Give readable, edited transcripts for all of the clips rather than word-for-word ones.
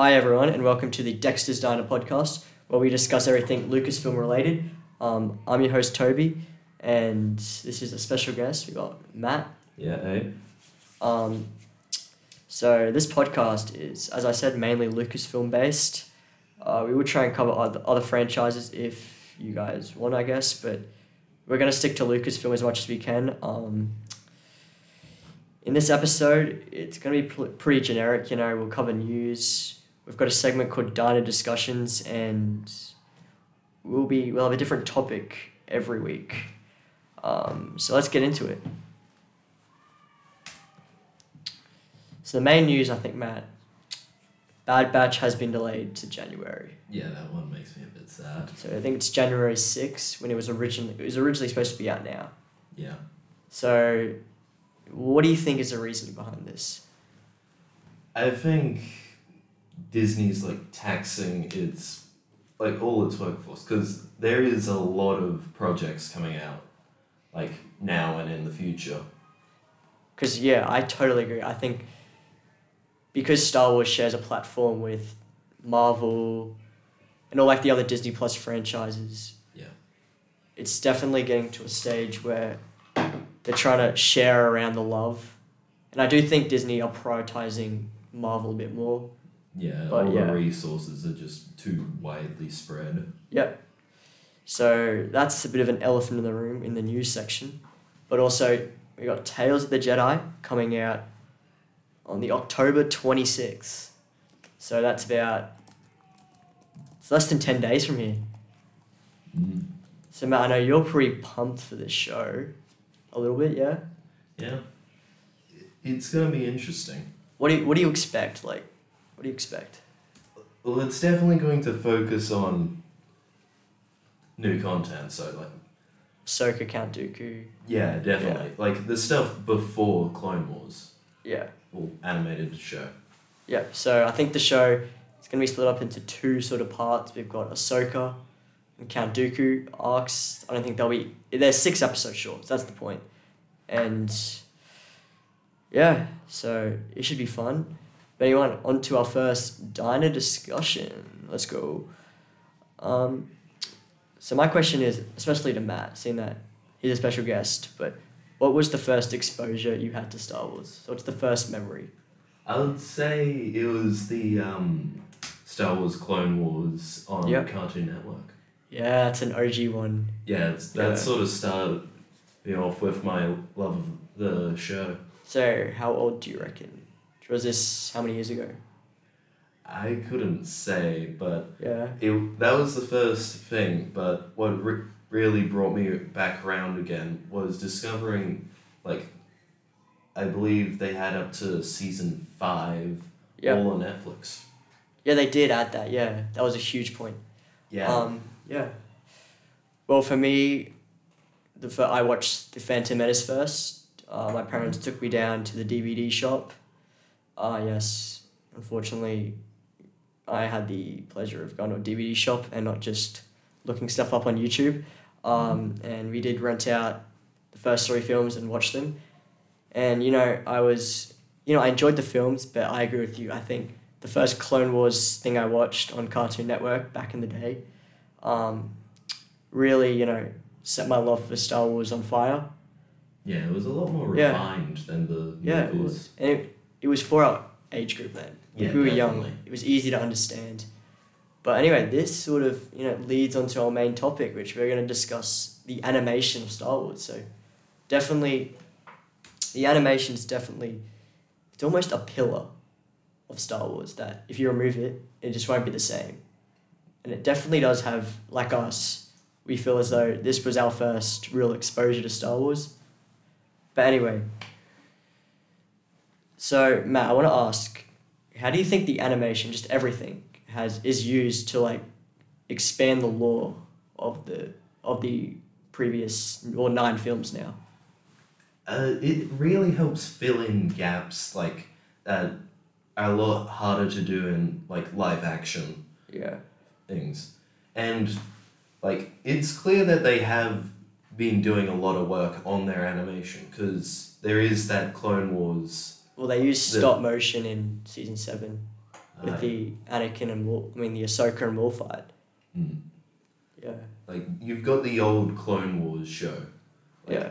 Hi everyone, and welcome to the Dexter's Diner podcast, where we discuss everything Lucasfilm related. I'm your host Toby, and this is a special guest. We got Matt. Yeah. Hey. So this podcast is, as I said, mainly Lucasfilm based. We will try and cover other franchises if you guys want, I guess, but we're gonna stick to Lucasfilm as much as we can. In this episode, it's gonna be pretty generic. You know, we'll cover news. We've got a segment called Diner Discussions, and we'll have a different topic every week. So let's get into it. So the main news, I think, Matt, Bad Batch has been delayed to January. Yeah, that one makes me a bit sad. So I think it's January 6th when it was originally supposed to be out now. Yeah. So what do you think is the reasoning behind this? I think Disney's taxing its all its workforce, because there is a lot of projects coming out now and in the future. Because yeah, I totally agree. I think because Star Wars shares a platform with Marvel and all the other Disney Plus franchises, yeah, it's definitely getting to a stage where they're trying to share around the love, and I do think Disney are prioritizing Marvel a bit more. Yeah, but all the resources are just too widely spread. Yep. So that's a bit of an elephant in the room in the news section. But also, we got Tales of the Jedi coming out on the October 26th. So that's it's less than 10 days from here. Mm. So Matt, I know you're pretty pumped for this show. A little bit, yeah? Yeah. It's going to be interesting. What do you expect, What do you expect? Well, it's definitely going to focus on new content, so Ahsoka, Count Dooku. Yeah, definitely. Yeah. The stuff before Clone Wars. Yeah. Or animated show. Yeah, so I think the show is going to be split up into two sort of parts. We've got Ahsoka and Count Dooku arcs. I don't think they're 6 episodes short, so that's the point. And yeah, so it should be fun. But anyway, on to our first diner discussion. Let's go. So my question is, especially to Matt, seeing that he's a special guest, but what was the first exposure you had to Star Wars? So what's the first memory? I would say it was the Star Wars Clone Wars on Cartoon Network. Yeah, it's an OG one. Yeah, sort of started off with my love of the show. So how old do you reckon? Was this how many years ago? I couldn't say, but yeah, that was the first thing. But what really brought me back around again was discovering, I believe they had up to season 5 all on Netflix. Yeah, they did add that. Yeah, that was a huge point. Yeah. Yeah. Well, for me, I watched The Phantom Menace first. My parents took me down to the DVD shop. Yes, unfortunately, I had the pleasure of going to a DVD shop and not just looking stuff up on YouTube. And we did rent out the first 3 films and watch them. And, I enjoyed the films, but I agree with you. I think the first Clone Wars thing I watched on Cartoon Network back in the day really, set my love for Star Wars on fire. Yeah, it was a lot more refined than the movies. Yeah, it was for our age group then. Yeah, we were definitely young. It was easy to understand. But anyway, this sort of, leads onto our main topic, which we're going to discuss the animation of Star Wars. So definitely, the animation's it's almost a pillar of Star Wars that if you remove it, it just won't be the same. And it definitely does have, us, we feel as though this was our first real exposure to Star Wars. But anyway, so, Matt, I want to ask, how do you think the animation, just everything, is used to, expand the lore of the previous, 9 films now? It really helps fill in gaps, that are a lot harder to do in, live action things. And, it's clear that they have been doing a lot of work on their animation, because there is that Clone Wars. Well, they used stop motion in season 7. with the Anakin and Wolf, the Ahsoka and Wolf fight. Mm. Yeah. Like, you've got the old Clone Wars show. Like, yeah.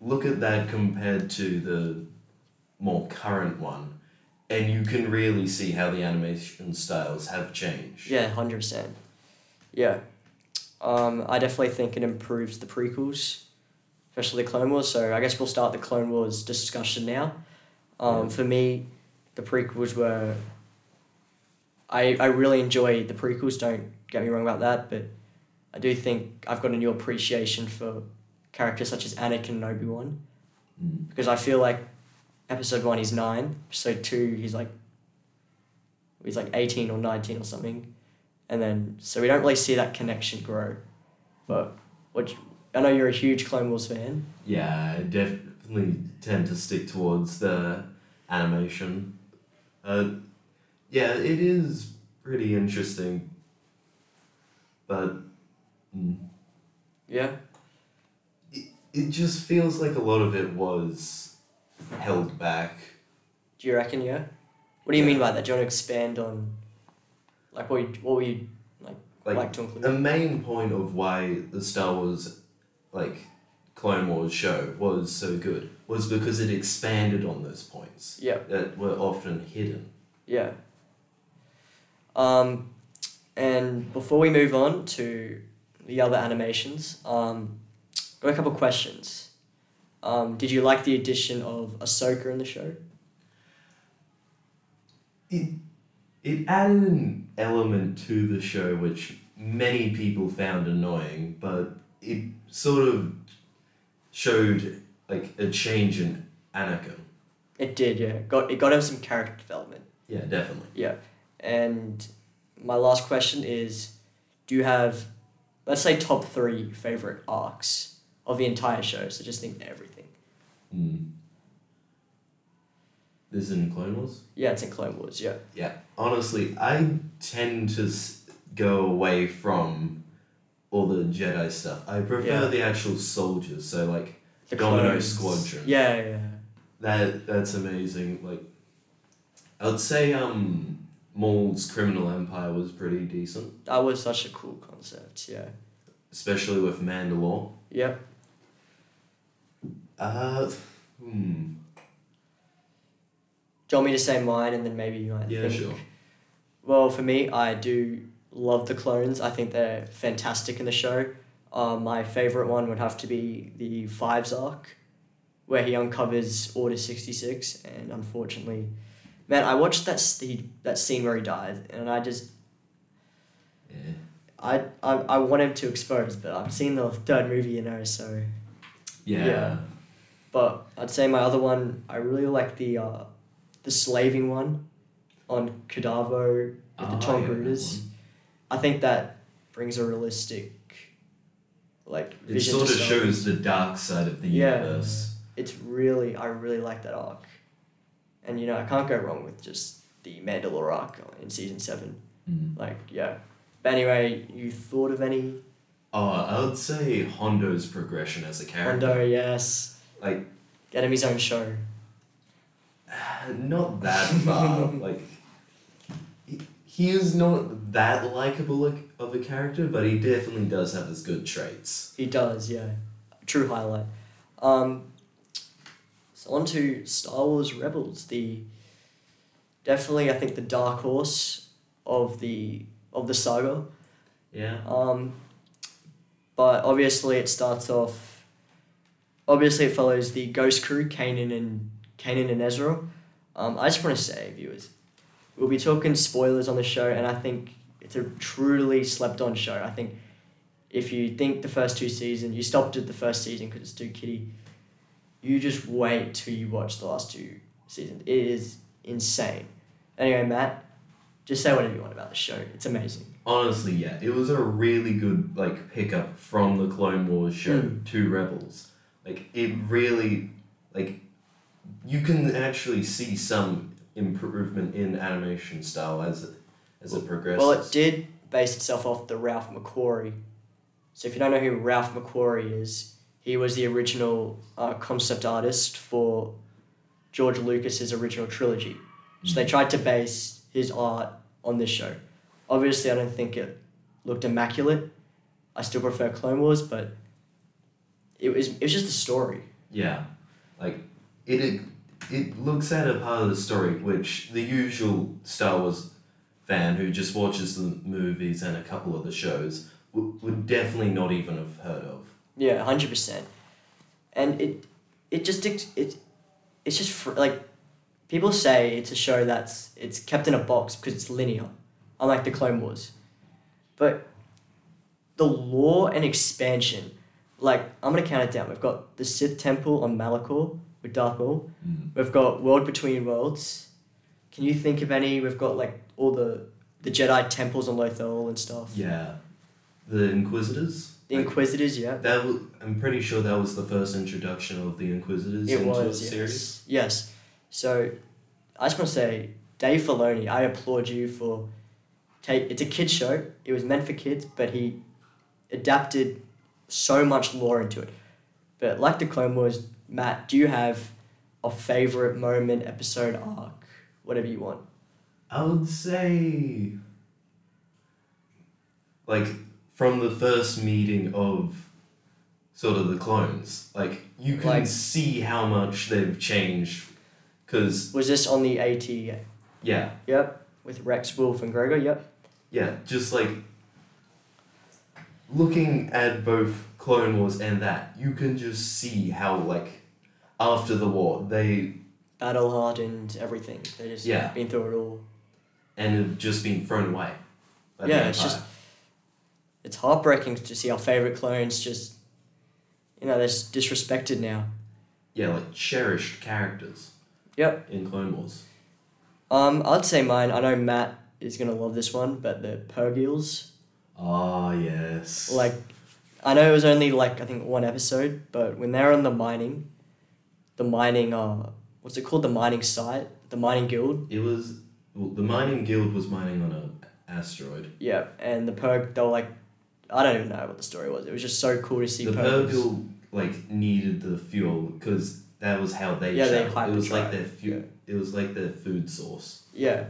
Look at that compared to the more current one, and you can really see how the animation styles have changed. Yeah, 100%. Yeah. I definitely think it improves the prequels, especially the Clone Wars. So I guess we'll start the Clone Wars discussion now. For me, the prequels were... I really enjoy the prequels, don't get me wrong about that, but I do think I've got a new appreciation for characters such as Anakin and Obi-Wan, because I feel like Episode 1 he's 9, Episode 2 he's like 18 or 19 or something, and then so we don't really see that connection grow. But I know you're a huge Clone Wars fan. Yeah, I definitely tend to stick towards the animation. Yeah, it is pretty interesting, but yeah, it just feels like a lot of it was held back. Do you reckon? Yeah. What do you mean by that? Do you want to expand on, like, what would you like to include? The main point of why the Star Wars, Clone Wars show was so good was because it expanded on those points. Yeah. That were often hidden. Yeah. And before we move on to the other animations, got a couple of questions. Did you like the addition of Ahsoka in the show? It added an element to the show which many people found annoying, but it sort of showed a change in Anakin. It did, yeah. It got him some character development. Yeah, definitely. Yeah. And my last question is, do you have, let's say, top 3 favourite arcs of the entire show? So just think everything. This is in Clone Wars? Yeah, it's in Clone Wars, yeah. Yeah. Honestly, I tend to go away from all the Jedi stuff. I prefer the actual soldiers, so the Domino Squadron. Yeah. That's amazing. I would say Maul's Criminal Empire was pretty decent. That was such a cool concept, yeah. Especially with Mandalore. Yep. Do you want me to say mine and then maybe you might think? Yeah, sure. Well, for me, I do love the clones. I think they're fantastic in the show. My favourite one would have to be the Fives arc, where he uncovers Order 66, and unfortunately... Man, I watched that scene where he died, and I just... Yeah. I want him to expose, but I've seen the third movie, so... Yeah. But I'd say my other one, I really like the slaving one on Kadavo with the Tom Grooters. I think that brings a realistic, vision. It sort of shows the dark side of the universe. I really like that arc. And, I can't go wrong with just the Mandalore arc in Season 7. Mm. But anyway, you thought of any... Oh, I would say Hondo's progression as a character. Hondo, yes. Get him his own show. Not that far. He is not that likeable of a character, but he definitely does have his good traits. He does, yeah. True highlight. On to Star Wars Rebels, definitely I think the dark horse of the saga. Yeah. But obviously it starts off. Obviously it follows the Ghost Crew, Kanan and Ezra. I just want to say, viewers, we'll be talking spoilers on the show, and I think it's a truly slept-on show. I think if you think the first two seasons, you stopped at the first season because it's too kiddie. You just wait till you watch the last two seasons. It is insane. Anyway, Matt, just say whatever you want about the show. It's amazing. Honestly, yeah. It was a really good, pickup from the Clone Wars show to Rebels. It really... you can actually see some improvement in animation style as it progresses. Well, it did base itself off the Ralph McQuarrie. So if you don't know who Ralph McQuarrie is... He was the original concept artist for George Lucas's original trilogy. So they tried to base his art on this show. Obviously, I don't think it looked immaculate. I still prefer Clone Wars, but it was just a story. Yeah, like it looks at a part of the story which the usual Star Wars fan who just watches the movies and a couple of the shows would definitely not even have heard of. Yeah, 100%. And it's just people say it's a show that's kept in a box because it's linear, unlike the Clone Wars, but the lore and expansion. Like, I'm going to count it down. We've got the Sith Temple on Malachor with Darth Maul. Mm. We've got World Between Worlds. Can you think of any? We've got, like, all the Jedi temples on Lothal and stuff. Yeah. The Inquisitors. The Inquisitors, yeah. I'm pretty sure that was the first introduction of the Inquisitors into the series. Yes. So, I just want to say, Dave Filoni, I applaud you for... It's a kid's show. It was meant for kids, but he adapted... so much lore into it. But like the Clone Wars, Matt, do you have a favourite moment, episode, arc, whatever you want? I would say... like, from the first meeting of sort of the clones, like, you can see how much they've changed, because... Was this on the AT? Yeah. Yep, with Rex, Wolf, and Grogu, yep. Yeah, just like... looking at both Clone Wars and that, you can just see how, like, after the war, they... battle-hardened everything. They just been through it all. And have just been thrown away. Yeah, it's just... it's heartbreaking to see our favourite clones just... they're disrespected now. Yeah, like, cherished characters. Yep. In Clone Wars. I'd say mine, I know Matt is going to love this one, but the Pergils... Oh, yes. Like, I know it was only, like, I think one episode, but when they're on the mining, what's it called? The mining site? The mining guild? It was, well, the mining guild was mining on an asteroid. Yeah, and the Perg, they were like, I don't even know what the story was. It was just so cool to see Pergils. The Pergil, like, needed the fuel, because that was how they... Yeah, they hyper-tried. It was like their fuel. Yeah. It was like their food source. Yeah.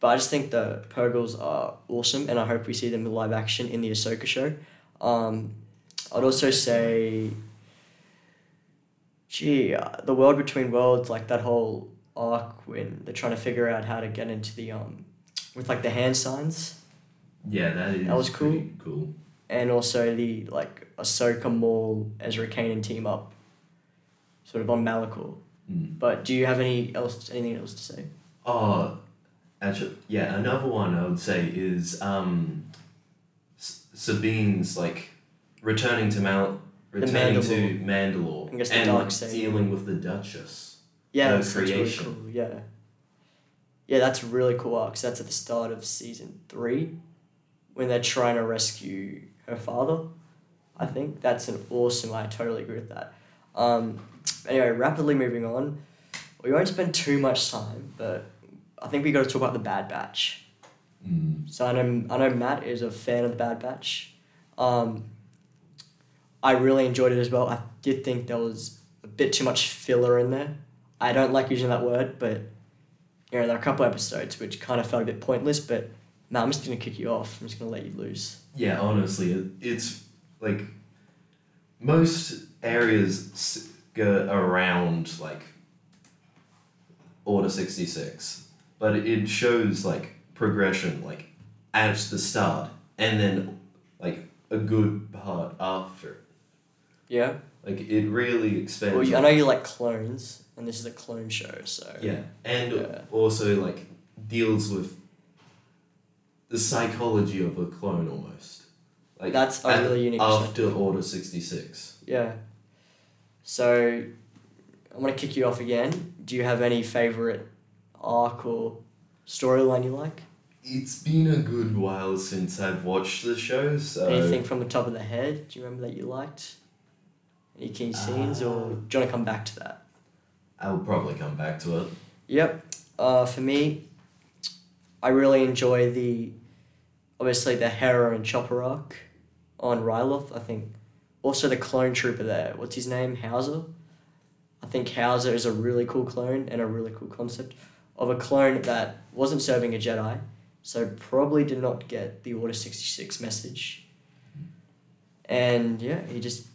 But I just think the Pergils are awesome, and I hope we see them in live action in the Ahsoka show. I'd also say, the World Between Worlds, like that whole arc when they're trying to figure out how to get into the, with like the hand signs. Yeah, that was cool. Cool. And also the, like, Ahsoka, Maul, Ezra, Kanan team up, sort of on Malachor. Mm. But do you have anything else to say? Actually, yeah, another one I would say is Sabine's, like, returning to Mandalore and like, dealing with the Duchess. Yeah, that's really cool. Yeah, that's a really cool arc. That's at the start of season 3 when they're trying to rescue her father. I think that's an awesome. I totally agree with that. Anyway, rapidly moving on. We won't spend too much time, but. I think we got to talk about the Bad Batch. Mm. So I know Matt is a fan of the Bad Batch. I really enjoyed it as well. I did think there was a bit too much filler in there. I don't like using that word, but there are a couple episodes which kind of felt a bit pointless. But no, I'm just gonna kick you off. I'm just gonna let you loose. Yeah, honestly, it's like most areas go around like Order 66. But it shows, like, progression, like, at the start, and then, like, a good part after. Yeah. Like, it really expands. Well, I know you like clones, and this is a clone show, so... Yeah, and also, like, deals with the psychology of a clone, almost. Like, that's a really unique... After Order 66. Yeah. So, I'm going to kick you off again. Do you have any favourite... arc or storyline you like? It's been a good while since I've watched the show, so... Anything from the top of the head? Do you remember that you liked? Any key scenes, or do you want to come back to that? I'll probably come back to it. Yep. For me, I really enjoy the Hera and Chopper arc on Ryloth, I think. Also the clone trooper there. What's his name? Hauser? I think Hauser is a really cool clone and a really cool concept. of a clone that wasn't serving a Jedi, so probably did not get the Order 66 message. And yeah, he just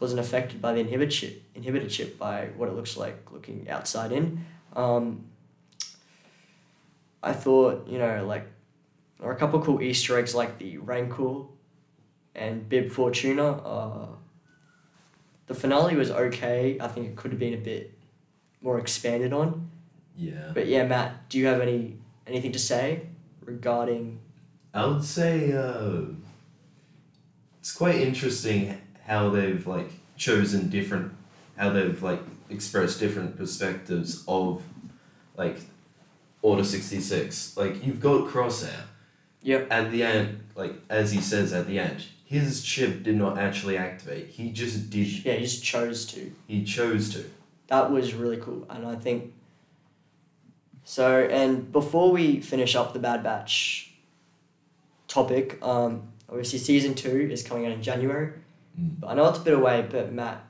wasn't affected by the inhibitor chip, by what it looks like looking outside in. I thought, there are a couple of cool Easter eggs like the Rancor and Bib Fortuna. The finale was okay. I think it could have been a bit more expanded on. Yeah. But yeah, Matt, do you have anything to say regarding... I would say it's quite interesting how they've chosen different, how they've expressed different perspectives of Order 66. You've got Crosshair. Yep. At the end, as he says at the end, his chip did not actually activate. He just did. Yeah, he just chose to. He chose to. That was really cool, and I think... So, and before we finish up the Bad Batch topic, obviously Season 2 is coming out in January. I know it's a bit away, but Matt,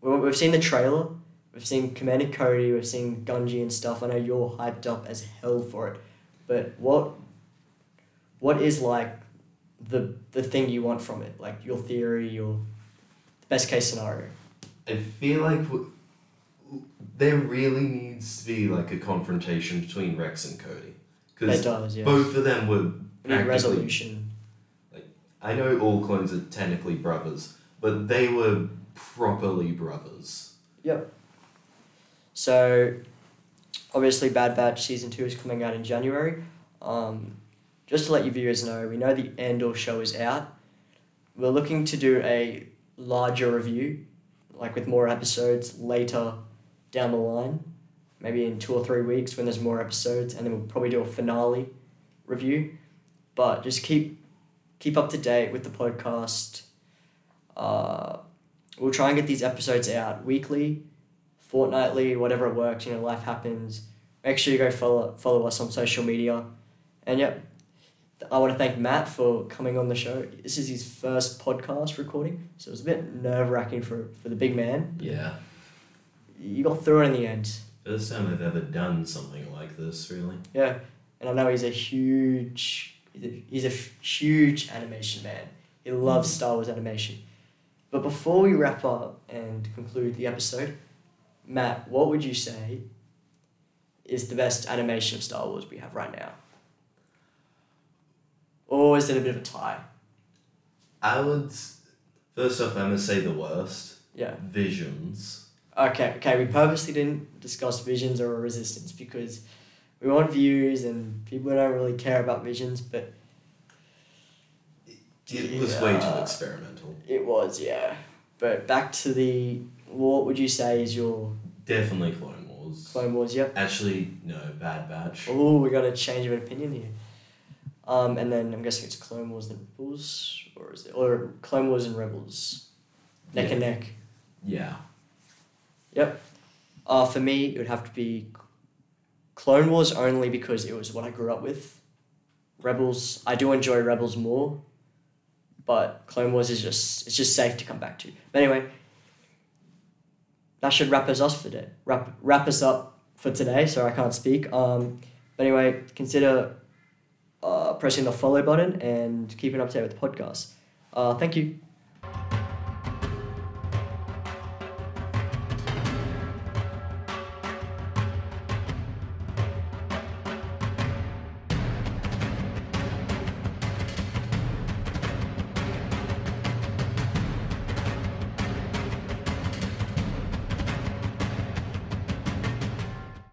we've seen the trailer, we've seen Commander Cody, we've seen Gungie and stuff. I know you're hyped up as hell for it, but what is the thing you want from it? Your theory, your best case scenario. I feel like there really needs to be a confrontation between Rex and Cody, because yeah, both of them were practically... resolution. I know all clones are technically brothers, but they were properly brothers. Yep. So, obviously Bad Batch Season 2 is coming out in January. Just to let your viewers know, we know the Andor show is out. We're looking to do a larger review, with more episodes later down the line, maybe in 2 or 3 weeks when there's more episodes, and then we'll probably do a finale review. But just keep up to date with the podcast. We'll try and get these episodes out weekly, fortnightly, whatever it works. Life happens. Make sure you go follow us on social media. And yep, I want to thank Matt for coming on the show. This is his first podcast recording, so it was a bit nerve-wracking for the big man. Yeah. You got through it in the end. First time I've ever done something like this, really. Yeah, and I know he's a huge animation man. He loves Star Wars animation. But before we wrap up and conclude the episode, Matt, what would you say is the best animation of Star Wars we have right now? Or is it a bit of a tie? First off, I'm going to say the worst. Yeah. Visions. Okay, we purposely didn't discuss Visions or Resistance because we want views and people don't really care about Visions, but... It was way too experimental. It was, yeah. But back to what would you say is your... Definitely Clone Wars. Clone Wars, yep. Actually, no, Bad Batch. Oh, we got a change of opinion here. And then I'm guessing it's Clone Wars and Rebels, or Clone Wars and Rebels. Neck and neck. Yeah. Yep. For me, it would have to be Clone Wars only because it was what I grew up with. Rebels, I do enjoy Rebels more, but Clone Wars is just safe to come back to. But anyway, that should wrap us up for today. Sorry, I can't speak. But anyway, consider pressing the follow button and keeping up to date with the podcast. Thank you.